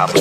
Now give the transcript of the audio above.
Cover.